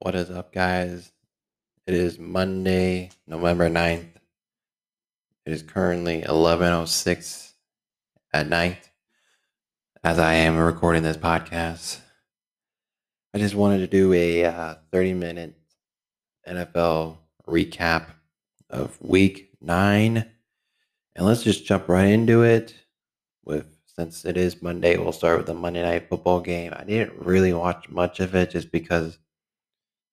What is up, guys? It is Monday, November 9th. It is currently 11:06 at night as I am recording this podcast. I just wanted to do a 30-minute NFL recap of Week 9. And let's just jump right into it. Since it is Monday, we'll start with the Monday Night Football game. I didn't really watch much of it just because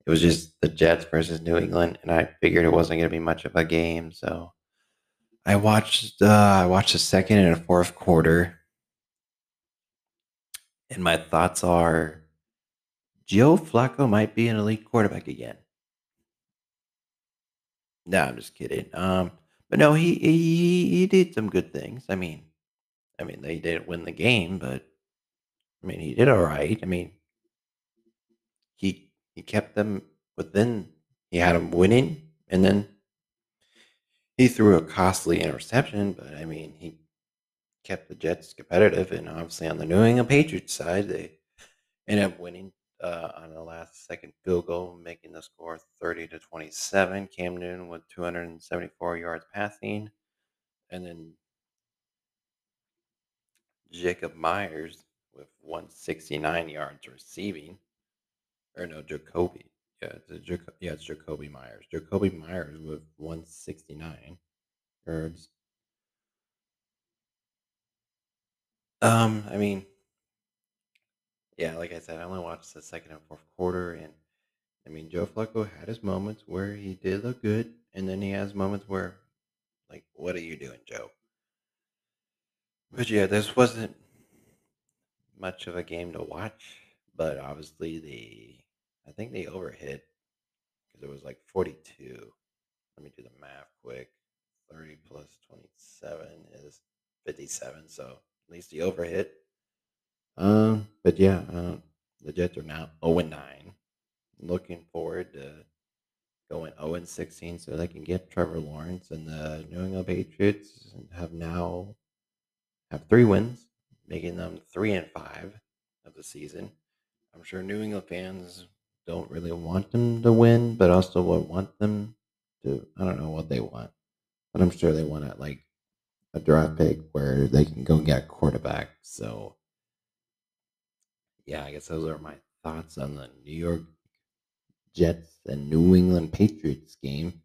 it was just the Jets versus New England, and I figured it wasn't going to be much of a game. So I watched the second and fourth quarter, and my thoughts are Joe Flacco might be an elite quarterback again. No, I'm just kidding. But no, he did some good things. I mean, they didn't win the game, but he did all right. He kept them within. He had them winning, and then he threw a costly interception. But he kept the Jets competitive, and obviously on the New England Patriots side, they ended up winning on the last second field goal, making the score 30-27. Cam Newton with 274 yards passing, and then Jakobi Meyers with 169 yards receiving. Or no, Jakobi. Yeah, it's Jakobi Meyers. Jakobi Meyers with 169 yards. Like I said, I only watched the second and fourth quarter, and Joe Flacco had his moments where he did look good, and then he has moments where, like, what are you doing, Joe? But yeah, this wasn't much of a game to watch. But obviously, I think they overhit because it was like 42. Let me do the math quick. 30 plus 27 is 57. So at least he overhit. But yeah, the Jets are now 0-9. Looking forward to going 0-16 so they can get Trevor Lawrence, and the New England Patriots have 3 wins, making them 3-5 of the season. I'm sure New England fans don't really want them to win, but also would want them to, I don't know what they want, but I'm sure they want a draft pick where they can go get a quarterback. So yeah, I guess those are my thoughts on the New York Jets and New England Patriots game.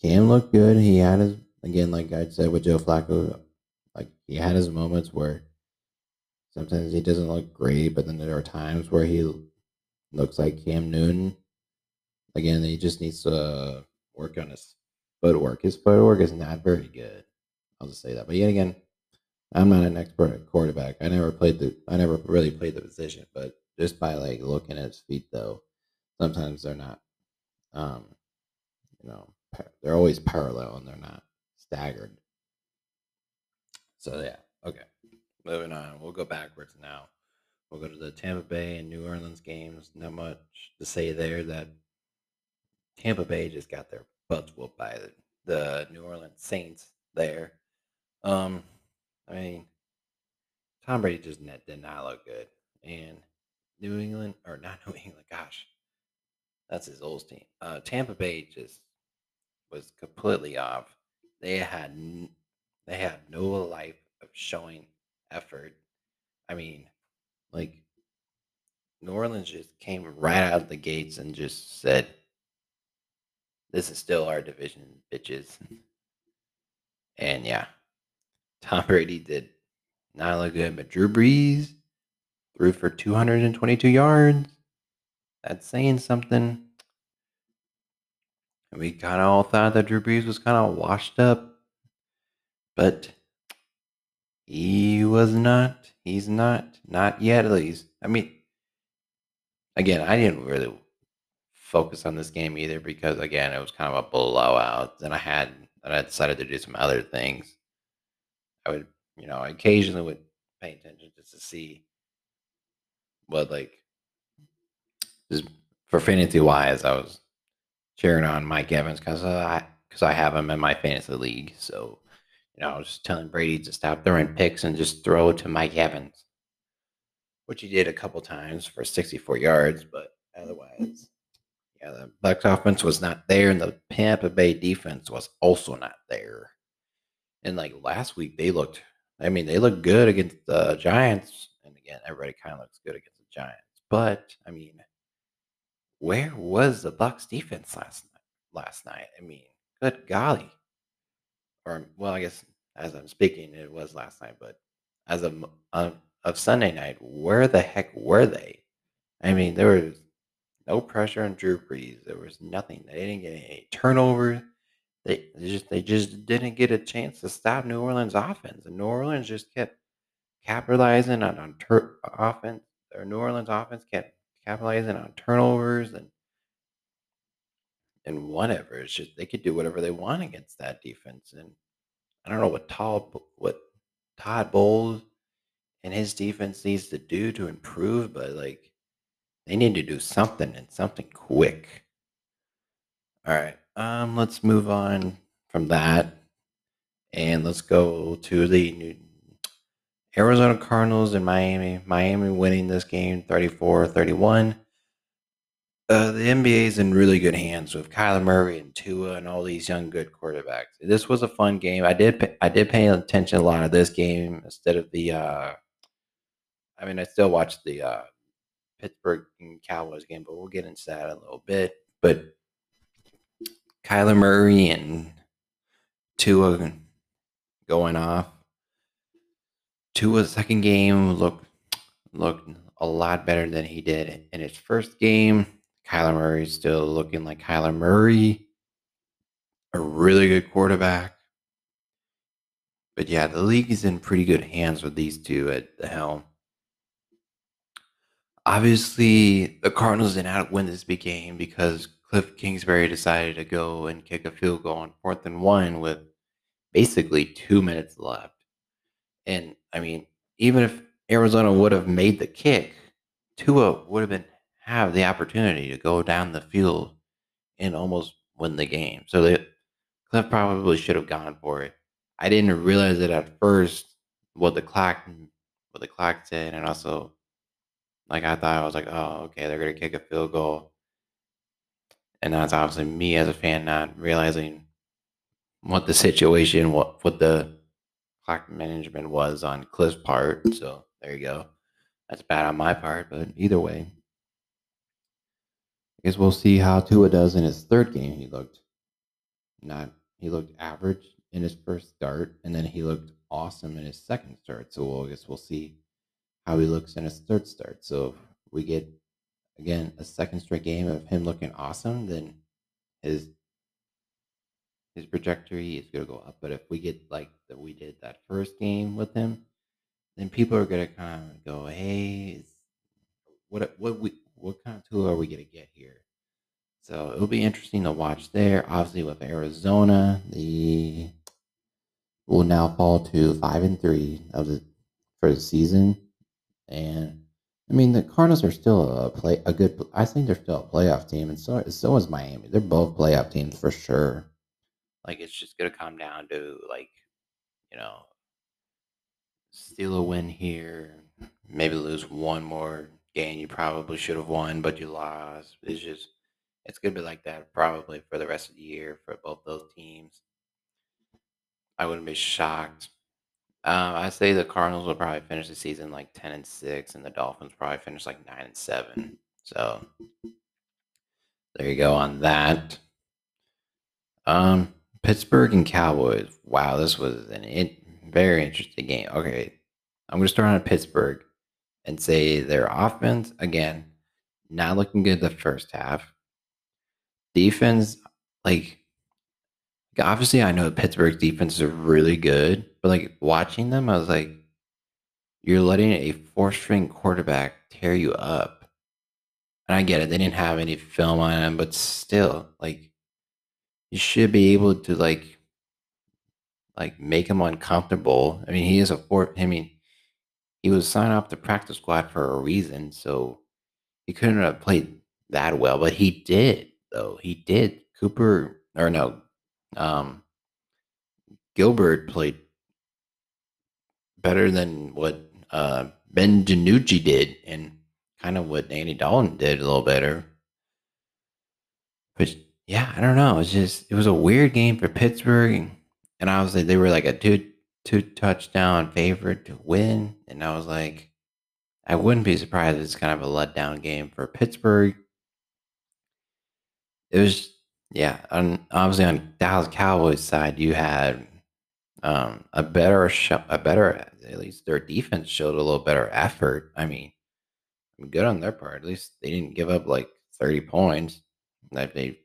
Cam looked good. He had his, again, like I said with Joe Flacco, he had his moments where sometimes he doesn't look great, but then there are times where he looks like Cam Newton. Again, he just needs to work on his footwork. His footwork is not very good. I'll just say that. But yet again, I'm not an expert at quarterback. I never really played the position, but just by looking at his feet, though, sometimes they're not. They're always parallel and they're not staggered. So yeah, okay. Moving on, we'll go backwards now. We'll go to the Tampa Bay and New Orleans games. Not much to say there. That Tampa Bay just got their butts whooped by the New Orleans Saints there. Tom Brady just did not look good. And Tampa Bay just was completely off. They had no life of showing effort. New Orleans just came right out of the gates and just said, "This is still our division, bitches." And yeah, Tom Brady did not look good, but Drew Brees threw for 222 yards. That's saying something. And we kind of all thought that Drew Brees was kind of washed up, but he was not. He's not yet, at least. Again, I didn't really focus on this game either because, again, it was kind of a blowout. Then I decided to do some other things. I would, occasionally would pay attention just to see what, just for fantasy wise, I was cheering on Mike Evans because I have him in my fantasy league, so. I was just telling Brady to stop throwing picks and just throw to Mike Evans, which he did a couple times for 64 yards. But otherwise, Yeah, the Bucs offense was not there, and the Tampa Bay defense was also not there. And like last week, they looked good against the Giants. And again, everybody kind of looks good against the Giants. But I mean, where was the Bucs defense last night? I mean, good golly. Or well, I guess as I'm speaking, it was last night. But as of Sunday night, where the heck were they? I mean, there was no pressure on Drew Brees. There was nothing. They didn't get any turnovers. They just didn't get a chance to stop New Orleans' offense. And New Orleans just kept capitalizing on offense. Or New Orleans' offense kept capitalizing on turnovers and whatever. It's just they could do whatever they want against that defense. And I don't know what Todd Bowles and his defense needs to do to improve, but like they need to do something and something quick. All right. Let's move on from that, and let's go to the Arizona Cardinals and Miami. Miami winning this game 34-31. The NBA is in really good hands with Kyler Murray and Tua and all these young good quarterbacks. This was a fun game. I did pay attention a lot of this game instead of the. I still watched the Pittsburgh and Cowboys game, but we'll get into that in a little bit. But Kyler Murray and Tua going off. Tua's second game looked a lot better than he did in his first game. Kyler Murray's still looking like Kyler Murray, a really good quarterback. But yeah, the league is in pretty good hands with these two at the helm. Obviously, the Cardinals did not win this big game because Cliff Kingsbury decided to go and kick a field goal on 4th and 1 with basically 2 minutes left. And, I mean, even if Arizona would have made the kick, Tua would have have the opportunity to go down the field and almost win the game. So Cliff probably should have gone for it. I didn't realize it at first, what the clock said, and also, like, I thought, I was like, oh, okay, they're going to kick a field goal. And that's obviously me as a fan not realizing what the situation, what the clock management was on Cliff's part. So there you go. That's bad on my part, but either way, I guess we'll see how Tua does in his third game. He looked average in his first start, and then he looked awesome in his second start. So I guess we'll see how he looks in his third start. So we get, again, a second straight game of him looking awesome, then his trajectory is going to go up. But if we get like that we did that first game with him, then people are going to kind of go, hey, what kind of tool are we going to get here? So it'll be interesting to watch there. Obviously, with Arizona, they will now fall to 5-3 for the season. And I mean, the Cardinals are still I think they're still a playoff team, and so is Miami. They're both playoff teams for sure. Like, it's just gonna come down to, like, you know, steal a win here, maybe lose one more game you probably should have won, but you lost. It's gonna be like that probably for the rest of the year for both those teams. I wouldn't be shocked. I say the Cardinals will probably finish the season like 10-6, and the Dolphins probably finish like 9-7. So there you go on that. Pittsburgh and Cowboys. Wow, this was very interesting game. Okay, I'm going to start on Pittsburgh and say their offense, again, not looking good the first half. Defense, like, obviously, I know Pittsburgh's defense is really good, but like watching them, I was like, you're letting a 4th-string quarterback tear you up. And I get it, they didn't have any film on him, but still, like, you should be able to like make him uncomfortable. I mean, he is he was signed off the practice squad for a reason, so he couldn't have played that well, but he did, though. He did. Gilbert played better than what Ben DiNucci did, and kind of what Andy Dalton did a little better. But yeah, I don't know. It was a weird game for Pittsburgh, and I was like, they were like a two touchdown favorite to win, and I was like, I wouldn't be surprised if it's kind of a letdown game for Pittsburgh. It was, yeah, obviously on Dallas Cowboys side, you had a better, at least their defense showed a little better effort. I mean, good on their part. At least they didn't give up like 30 points, like they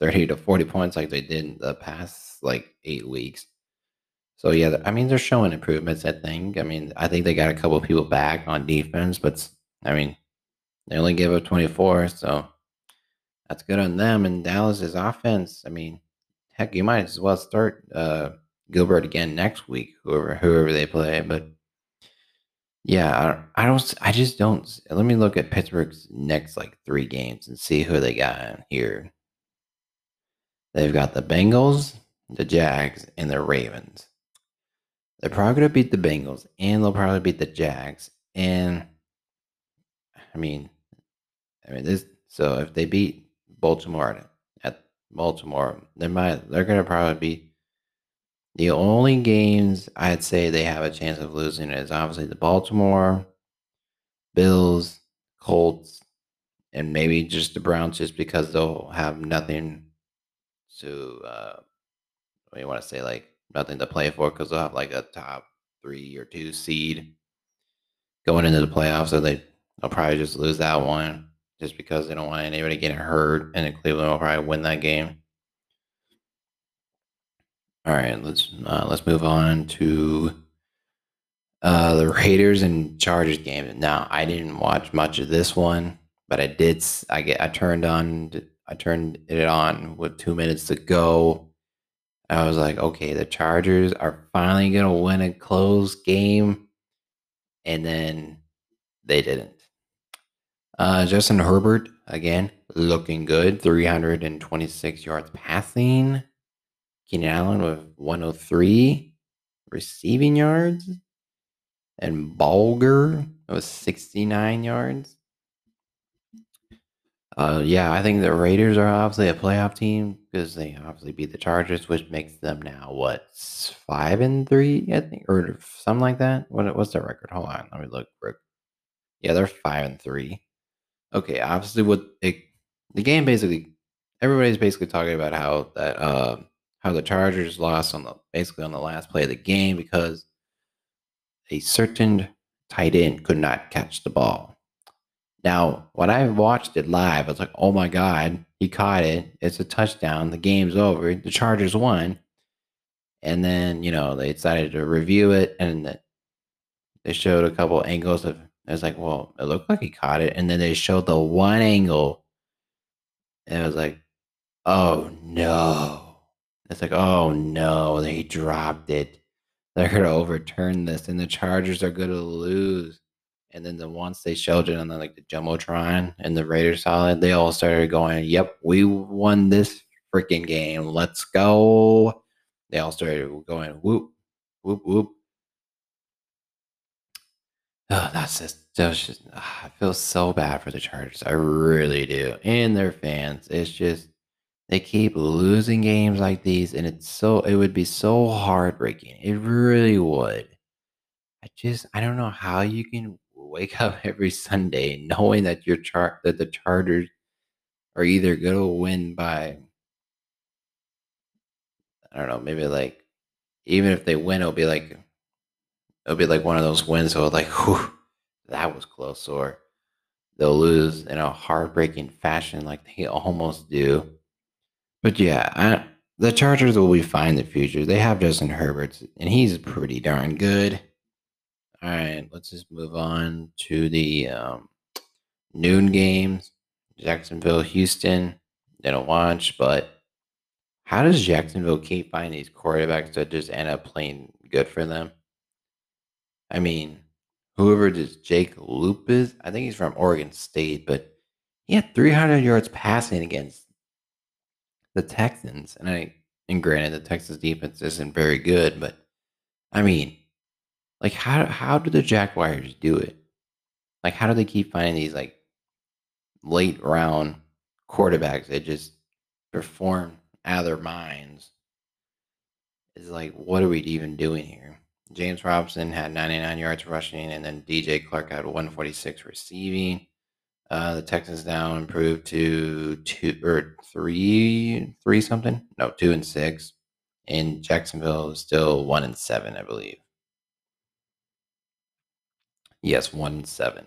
30 to 40 points like they did in the past like 8 weeks. So yeah, I mean, they're showing improvements, I think. I mean, I think they got a couple of people back on defense, but I mean, they only gave up 24, so that's good on them. And Dallas's offense, I mean, heck, you might as well start Gilbert again next week, whoever they play. But yeah, I just don't. Let me look at Pittsburgh's next like 3 games and see who they got here. They've got the Bengals, the Jags, and the Ravens. They're probably going to beat the Bengals, and they'll probably beat the Jags. And I mean this. So if they beat Baltimore at Baltimore, they're going to probably be the only games I'd say they have a chance of losing is obviously the Baltimore, Bills, Colts, and maybe just the Browns, just because they'll have nothing to nothing to play for, because they'll have like a top 3 or 2 seed going into the playoffs, so they'll probably just lose that one just because they don't want anybody getting hurt, and Cleveland will probably win that game. All right, let's move on to the Raiders and Chargers game. Now, I didn't watch much of this one, but I did. I turned it on with 2 minutes to go. I was like, okay, the Chargers are finally going to win a close game. And then they didn't. Justin Herbert, again, looking good. 326 yards passing. Keenan Allen with 103 receiving yards. And Bulger with 69 yards. Yeah, I think the Raiders are obviously a playoff team because they obviously beat the Chargers, which makes them now, 5-3, I think, or something like that. What's their record? Hold on, let me look. Yeah, they're 5-3. Okay, obviously, the game basically, everybody's basically talking about how the Chargers lost on the last play of the game because a certain tight end could not catch the ball. Now, when I watched it live, I was like, oh my God, he caught it. It's a touchdown. The game's over. The Chargers won. And then, they decided to review it, and they showed a couple angles of, I was like, well, it looked like he caught it. And then they showed the one angle, and I was like, oh no. It's like, oh no, they dropped it. They're going to overturn this, and the Chargers are going to lose. And then once they showed it on the Jumbotron and the Raiders solid, they all started going, yep, we won this freaking game. Let's go. They all started going, whoop, whoop, whoop. Oh, that's just I feel so bad for the Chargers. I really do. And their fans. It's just, they keep losing games like these, and it would be so heartbreaking. It really would. I don't know how you can wake up every Sunday knowing that that the Chargers are either going to win by, I don't know, maybe like, even if they win, it'll be like one of those wins where like, whew, that was close, or they'll lose in a heartbreaking fashion like they almost do. But yeah, the Chargers will be fine in the future. They have Justin Herbert, and he's pretty darn good. All right, let's just move on to the noon games. Jacksonville, Houston. They don't watch, but how does Jacksonville keep finding these quarterbacks that just end up playing good for them? I mean, whoever this Jake Lupus, I think he's from Oregon State, but he had 300 yards passing against the Texans. And granted, the Texans defense isn't very good, but I mean, like, how do the Jaguars do it? Like, how do they keep finding these, like, late-round quarterbacks that just perform out of their minds. It's like, what are we even doing here? James Robson had 99 yards rushing, and then DJ Clark had 146 receiving. The Texans now improved to two and six, and Jacksonville is still 1-7, I believe. Yes, 1-7.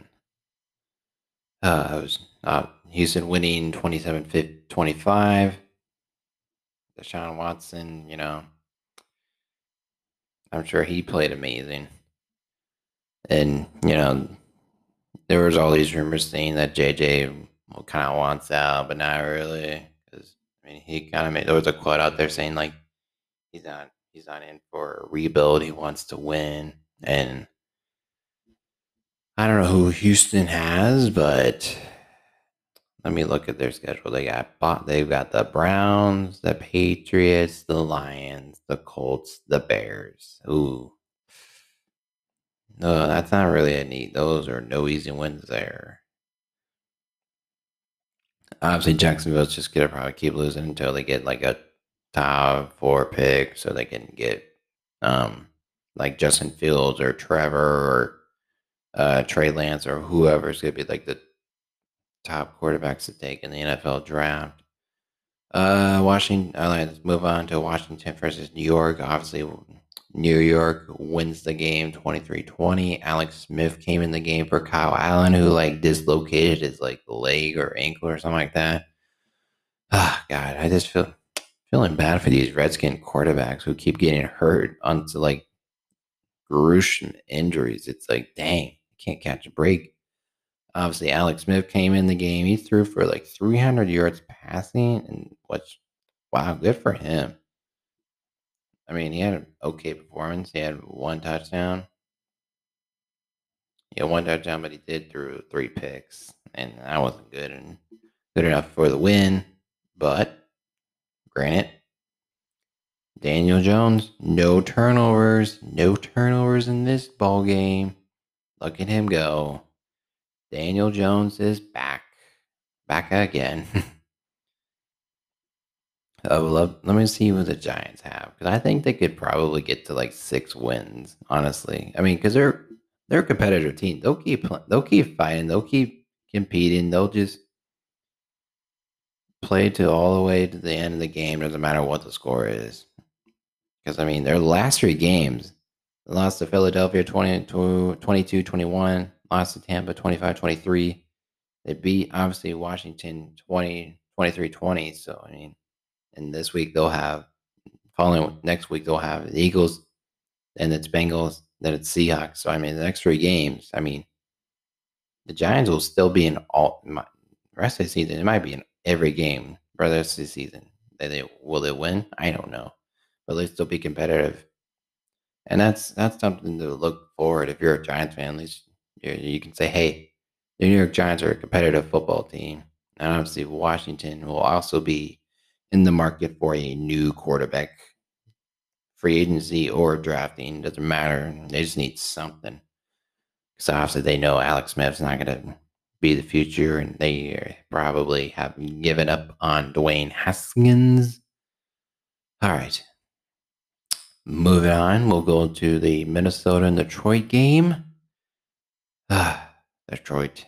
Houston winning 27-25. Deshaun Watson, you know, I'm sure he played amazing. And, you know, there was all these rumors saying that JJ kind of wants out, but not really. Because, I mean, he kind of made, there was a quote out there saying, like, he's not in for a rebuild. He wants to win. And I don't know who Houston has, but let me look at their schedule. They've got the Browns, the Patriots, the Lions, the Colts, the Bears. Ooh. No, that's not really a need. Those are no easy wins there. Obviously, Jacksonville's just going to probably keep losing until they get like a top 4 pick so they can get like Justin Fields or Trevor or Trey Lance or whoever's going to be like the top quarterbacks to take in the NFL draft. Let's move on to Washington versus New York. Obviously, New York wins the game 23-20. Alex Smith came in the game for Kyle Allen, who like dislocated his like leg or ankle or something like that. Ah, God, I just feeling bad for these Redskin quarterbacks who keep getting hurt onto like gruesome injuries. It's like, dang, can't catch a break. Obviously, Alex Smith came in the game. He threw for like 300 yards passing, and wow, good for him. I mean, he had an okay performance. He had one touchdown, but he did throw 3 picks, and that wasn't good enough for the win. But granted, Daniel Jones, no turnovers in this ball game. Look at him go. Daniel Jones is back again. Let me see what the Giants have, because I think they could probably get to like 6 wins. Honestly, I mean, because they're a competitive team. They'll keep fighting. They'll keep competing. They'll just play to all the way to the end of the game. Doesn't matter what the score is, because I mean, their last 3 games, they lost to Philadelphia 22-21. Lost to Tampa 25-23. They beat, obviously, Washington 23-20. So, I mean, and this week they'll have, next week they'll have the Eagles, then it's Bengals, then it's Seahawks. So, I mean, the next 3 games, I mean, the Giants will still be the rest of the season. It might be in every game for the rest of the season. Will they win? I don't know. But they'll still be competitive. And that's something to look forward if you're a Giants fan, at least. You can say, hey, the New York Giants are a competitive football team. And obviously, Washington will also be in the market for a new quarterback. Free agency or drafting, doesn't matter. They just need something. Because obviously, they know Alex Smith's not going to be the future. And they probably have given up on Dwayne Haskins. All right. Moving on, we'll go to the Minnesota and Detroit game. Detroit.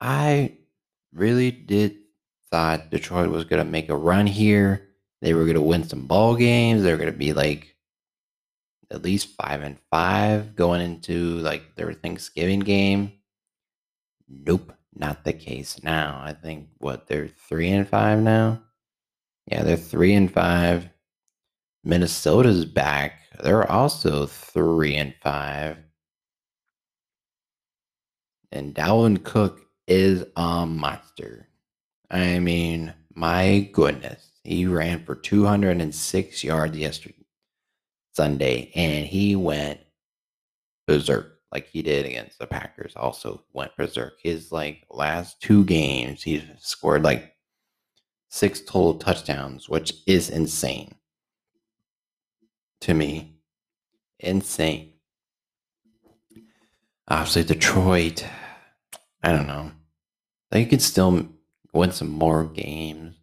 I really thought Detroit was going to make a run here. They were going to win some ball games. They were going to be like at least 5-5 going into like their Thanksgiving game. Nope, not the case now. I think they're 3-5 now. Yeah, they're 3-5. Minnesota's back. They're also 3-5. And Dalvin Cook is a monster. I mean, my goodness. He ran for 206 yards yesterday, Sunday, and he went berserk like he did against the Packers. Also went berserk. His like last 2 games, he's scored like 6 total touchdowns, which is insane to me. Insane. Obviously, Detroit, I don't know. They could still win some more games.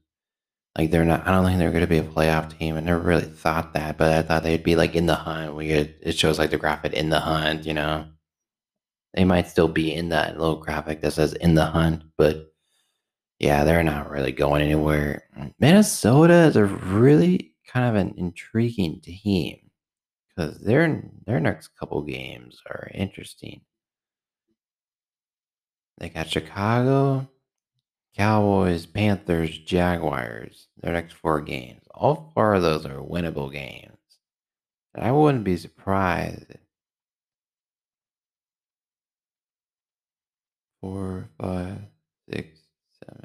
Like, they're not, I don't think they're going to be a playoff team. I never really thought that, but I thought they'd be like in the hunt. It shows like the graphic in the hunt, you know. They might still be in that little graphic that says in the hunt, but yeah, they're not really going anywhere. Minnesota is a really kind of an intriguing team because their next couple games are interesting. They got Chicago, Cowboys, Panthers, Jaguars, their next four games. All four of those are winnable games. And I wouldn't be surprised. 4, 5, 6, 7.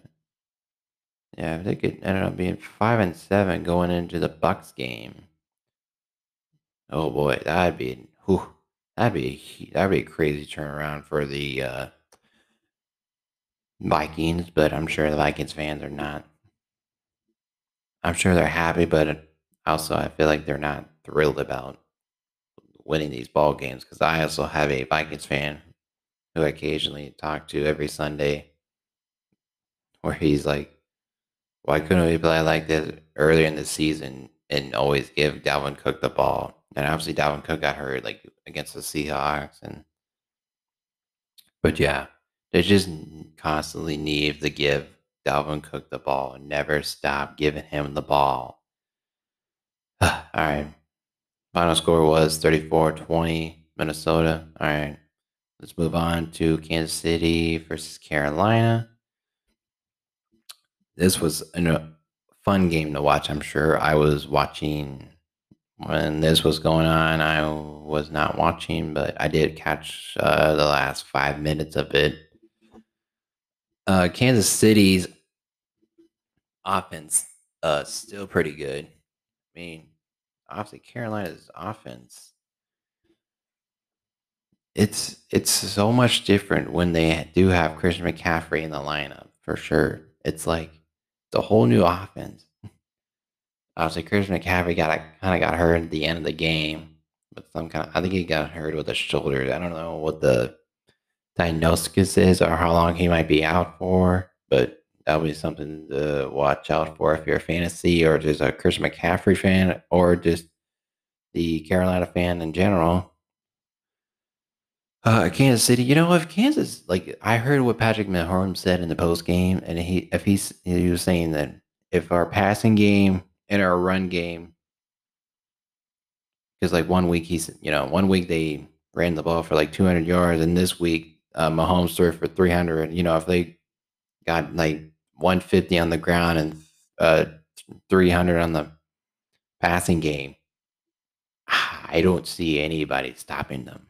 Yeah, if they could end up being 5-7 going into the Bucs game. Oh boy, that'd be a crazy turnaround for the Vikings, but I'm sure the Vikings fans are not. I'm sure they're happy, but also I feel like they're not thrilled about winning these ball games because I also have a Vikings fan who I occasionally talk to every Sunday where he's like, why couldn't we play like this earlier in the season and always give Dalvin Cook the ball? And obviously Dalvin Cook got hurt like against the Seahawks. But yeah. They just constantly need to give Dalvin Cook the ball and never stop giving him the ball. All right. Final score was 34-20, Minnesota. All right. Let's move on to Kansas City versus Carolina. This was a fun game to watch, I'm sure. I was watching when this was going on. I was not watching, but I did catch the last 5 minutes of it. Kansas City's offense still pretty good. I mean, obviously Carolina's offense, it's so much different when they do have Christian McCaffrey in the lineup for sure. It's like the whole new offense. Obviously, Christian McCaffrey kind of got hurt at the end of the game with some kind of. I think he got hurt with his shoulder. I don't know what the diagnosis is or how long he might be out for, but that'll be something to watch out for if you're a fantasy or just a Christian McCaffrey fan or just the Carolina fan in general. Kansas City, you know, if Kansas, like I heard what Patrick Mahomes said in the post game, and he was saying that if our passing game and our run game, because like 1 week they ran the ball for like 200 yards, and this week Mahomes threw for 300. You know, if they got like 150 on the ground and 300 on the passing game, I don't see anybody stopping them.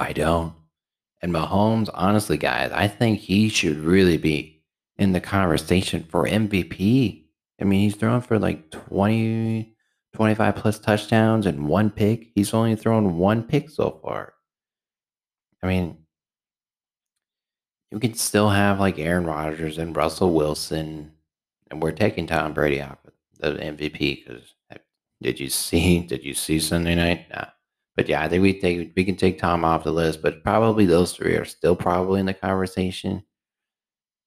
I don't. And Mahomes, honestly, guys, I think he should really be in the conversation for MVP. I mean, he's throwing for like 20, 25 plus touchdowns and one pick. He's only thrown one pick so far. I mean, you can still have like Aaron Rodgers and Russell Wilson, and we're taking Tom Brady out of the MVP because did you see Sunday night? Nah. But yeah, I think we can take Tom off the list, but probably those three are still probably in the conversation.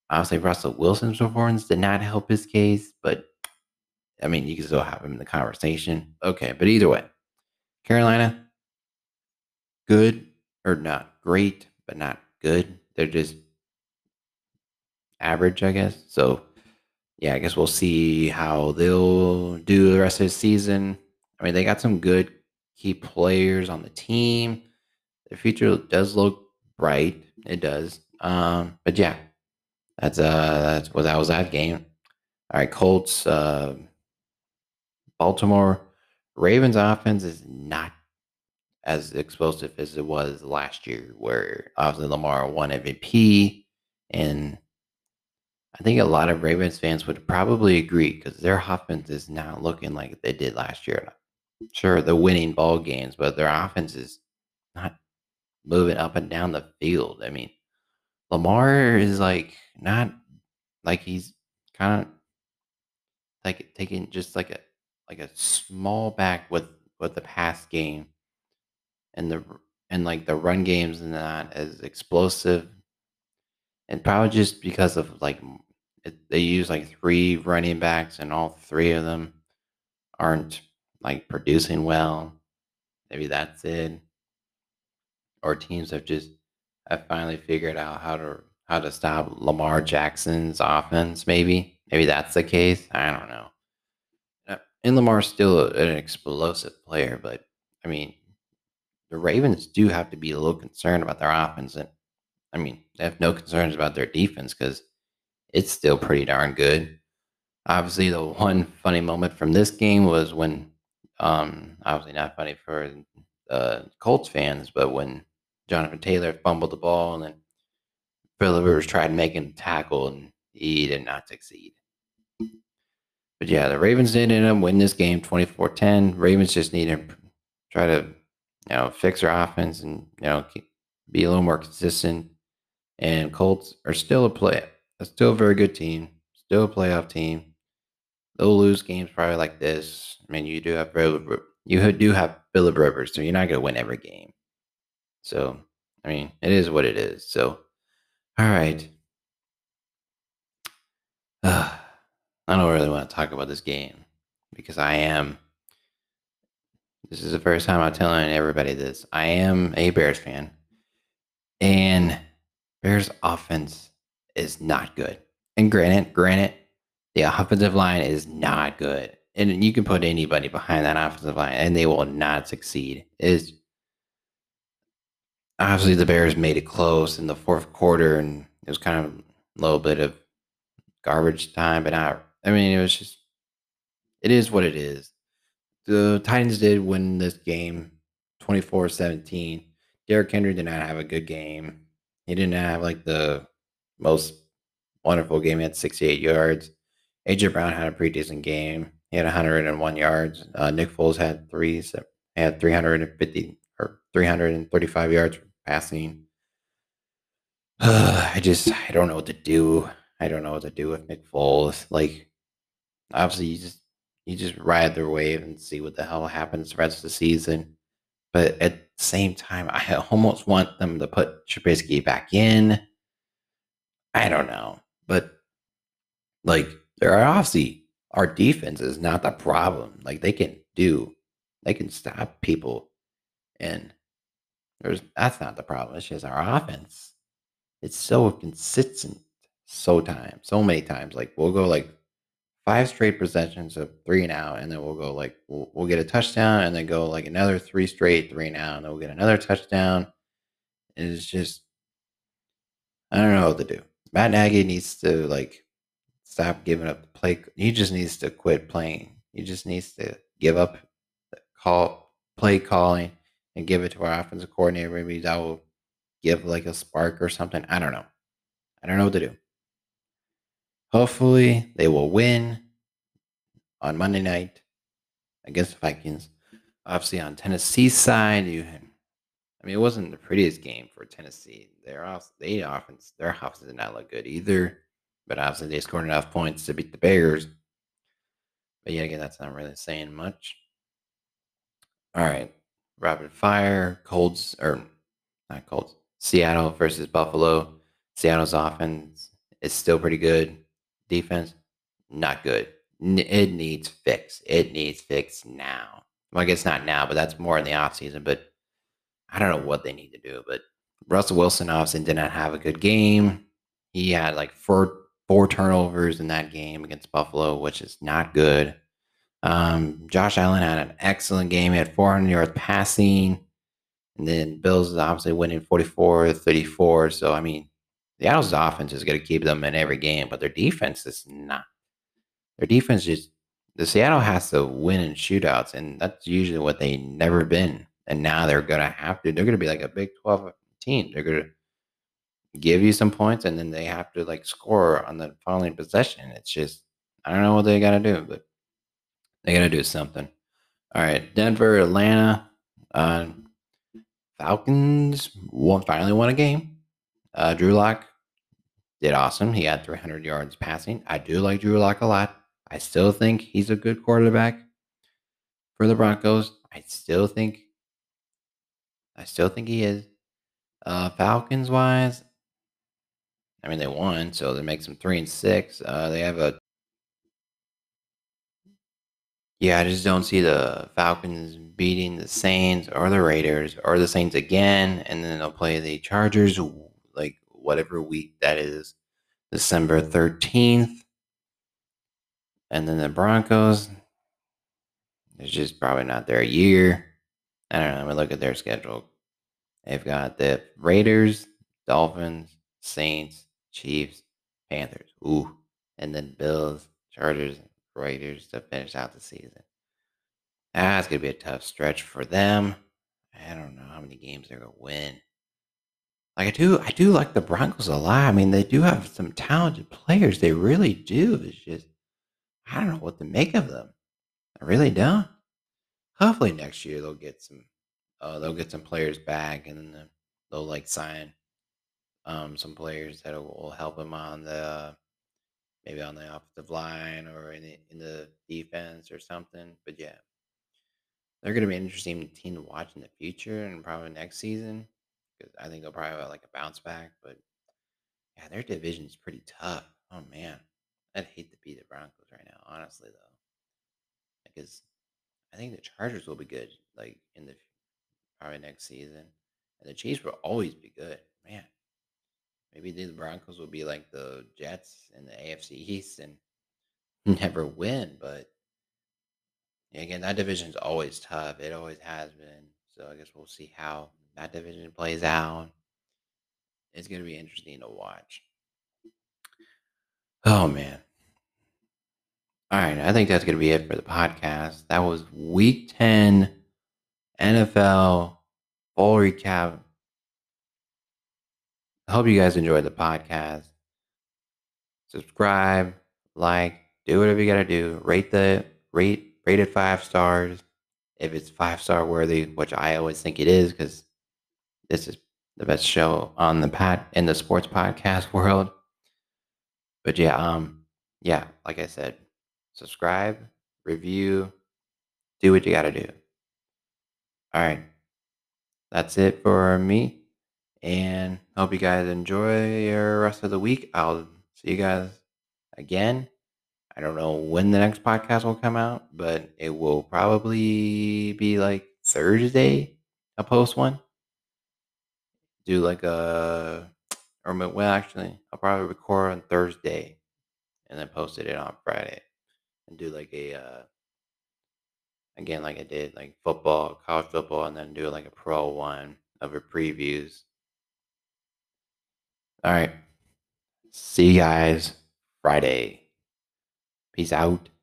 Obviously, Russell Wilson's performance did not help his case, but I mean, you can still have him in the conversation. Okay, but either way, Carolina, good or not great, but not good. They're just average, I guess. So, yeah, I guess we'll see how they'll do the rest of the season. I mean, they got some good key players on the team. Their future does look bright. It does. But, yeah, that was that game. All right, Colts, Baltimore. Ravens offense is not as explosive as it was last year, where obviously Lamar won MVP, and I think a lot of Ravens fans would probably agree because their offense is not looking like they did last year. Sure, they're winning ball games, but their offense is not moving up and down the field. I mean, Lamar is like not like he's kind of like taking just like a small back with the pass game. And like the run game's not as explosive, and probably just because of like they use like three running backs, and all three of them aren't like producing well. Maybe that's it. Or teams have finally figured out how to stop Lamar Jackson's offense. Maybe that's the case. I don't know. And Lamar's still an explosive player, but I mean, the Ravens do have to be a little concerned about their offense. And I mean, they have no concerns about their defense because it's still pretty darn good. Obviously, the one funny moment from this game was when, obviously not funny for Colts fans, but when Jonathan Taylor fumbled the ball and then Philip Rivers tried making the tackle and he did not succeed. But yeah, the Ravens did end up winning this game 24-10. Ravens just need to try to, fix their offense and, be a little more consistent. And Colts are still a very good team, still a playoff team. They'll lose games probably like this. I mean, you do have Philip Rivers, so you're not going to win every game. So, I mean, it is what it is. So, all right. I don't really want to talk about this game because this is the first time I'm telling everybody this. I am a Bears fan, and Bears offense is not good. And granted, the offensive line is not good. And you can put anybody behind that offensive line, and they will not succeed. Obviously, the Bears made it close in the fourth quarter, and it was kind of a little bit of garbage time, but it is what it is. The Titans did win this game 24-17. Derrick Henry did not have a good game. He didn't have like the most wonderful game. He had 68 yards. AJ Brown had a pretty decent game. He had 101 yards. Nick Foles had 335 yards passing. I don't know what to do. I don't know what to do with Nick Foles. Like, obviously, you just ride their wave and see what the hell happens the rest of the season. But at the same time, I almost want them to put Trubisky back in. I don't know. But, like, obviously, our defense is not the problem. Like, they can stop people. And that's not the problem. It's just our offense. It's so inconsistent. So many times, like we'll go like 5 straight possessions of 3 and out, and then we'll go like we'll get a touchdown, and then go like another 3 straight 3 and out, and then we'll get another touchdown. And it's just, I don't know what to do. Matt Nagy needs to like stop giving up the play. He just needs to quit playing. He just needs to give up the play calling and give it to our offensive coordinator. Maybe that will give like a spark or something. I don't know. I don't know what to do. Hopefully, they will win on Monday night against the Vikings. Obviously, on Tennessee's side, it wasn't the prettiest game for Tennessee. Their offense did not look good either, but obviously, they scored enough points to beat the Bears. But yet again, that's not really saying much. All right, rapid fire, Seattle versus Buffalo. Seattle's offense is still pretty good. Defense, not good. It needs fix. It needs fix now. Well, I guess not now, but that's more in the offseason. But I don't know what they need to do. But Russell Wilson obviously did not have a good game. He had like four turnovers in that game against Buffalo, which is not good. Josh Allen had an excellent game. He had 400 yards passing. And then Bills is obviously winning 44-34. So, I mean, Seattle's offense is going to keep them in every game, but their defense is not. Their defense Seattle has to win in shootouts, and that's usually what they've never been. And now they're going to have to. They're going to be like a Big 12 team. They're going to give you some points, and then they have to like score on the following possession. It's just, I don't know what they got to do, but they got to do something. All right, Denver, Atlanta, Falcons finally won a game. Drew Lock did awesome. He had 300 yards passing. I do like Drew Lock a lot. I still think he's a good quarterback for the Broncos. I still think he is. Falcons wise, I mean, they won, so that makes them 3-6. They have a. Yeah, I just don't see the Falcons beating the Saints or the Raiders or the Saints again, and then they'll play the Chargers, like whatever week that is, December 13th. And then the Broncos, it's just probably not their year. I don't know. I mean, look at their schedule. They've got the Raiders, Dolphins, Saints, Chiefs, Panthers. Ooh. And then Bills, Chargers, Raiders to finish out the season. It's going to be a tough stretch for them. I don't know how many games they're going to win. Like I do like the Broncos a lot. I mean, they do have some talented players. They really do. It's just, I don't know what to make of them. I really don't. Hopefully next year they'll get some players back, and then they'll like sign some players that will help them on the maybe on the offensive line or in the defense or something. But yeah, they're going to be an interesting team to watch in the future and probably next season. I think they'll probably have like a bounce back, but yeah, their division is pretty tough. Oh man, I'd hate to beat the Broncos right now, honestly though, because I think the Chargers will be good, like in the probably next season, and the Chiefs will always be good. Man, maybe the Broncos will be like the Jets in the AFC East and never win. But again, that division's always tough. It always has been. So I guess we'll see how that division plays out. It's going to be interesting to watch. Oh, man. All right. I think that's going to be it for the podcast. That was Week 10 NFL full recap. I hope you guys enjoyed the podcast. Subscribe, like, do whatever you got to do. Rate it 5 stars. If it's 5-star worthy, which I always think it is, because this is the best show on in the sports podcast world. But yeah, like I said, subscribe, review, do what you got to do. All right, that's it for me, and hope you guys enjoy your rest of the week. I'll see you guys again. I don't know when the next podcast will come out, but it will probably be like Thursday. I'll post one. I'll probably record on Thursday and then posted it on Friday and do like a, again, like I did like football, college football, and then do like a pro one of your previews. All right. See you guys Friday. Peace out.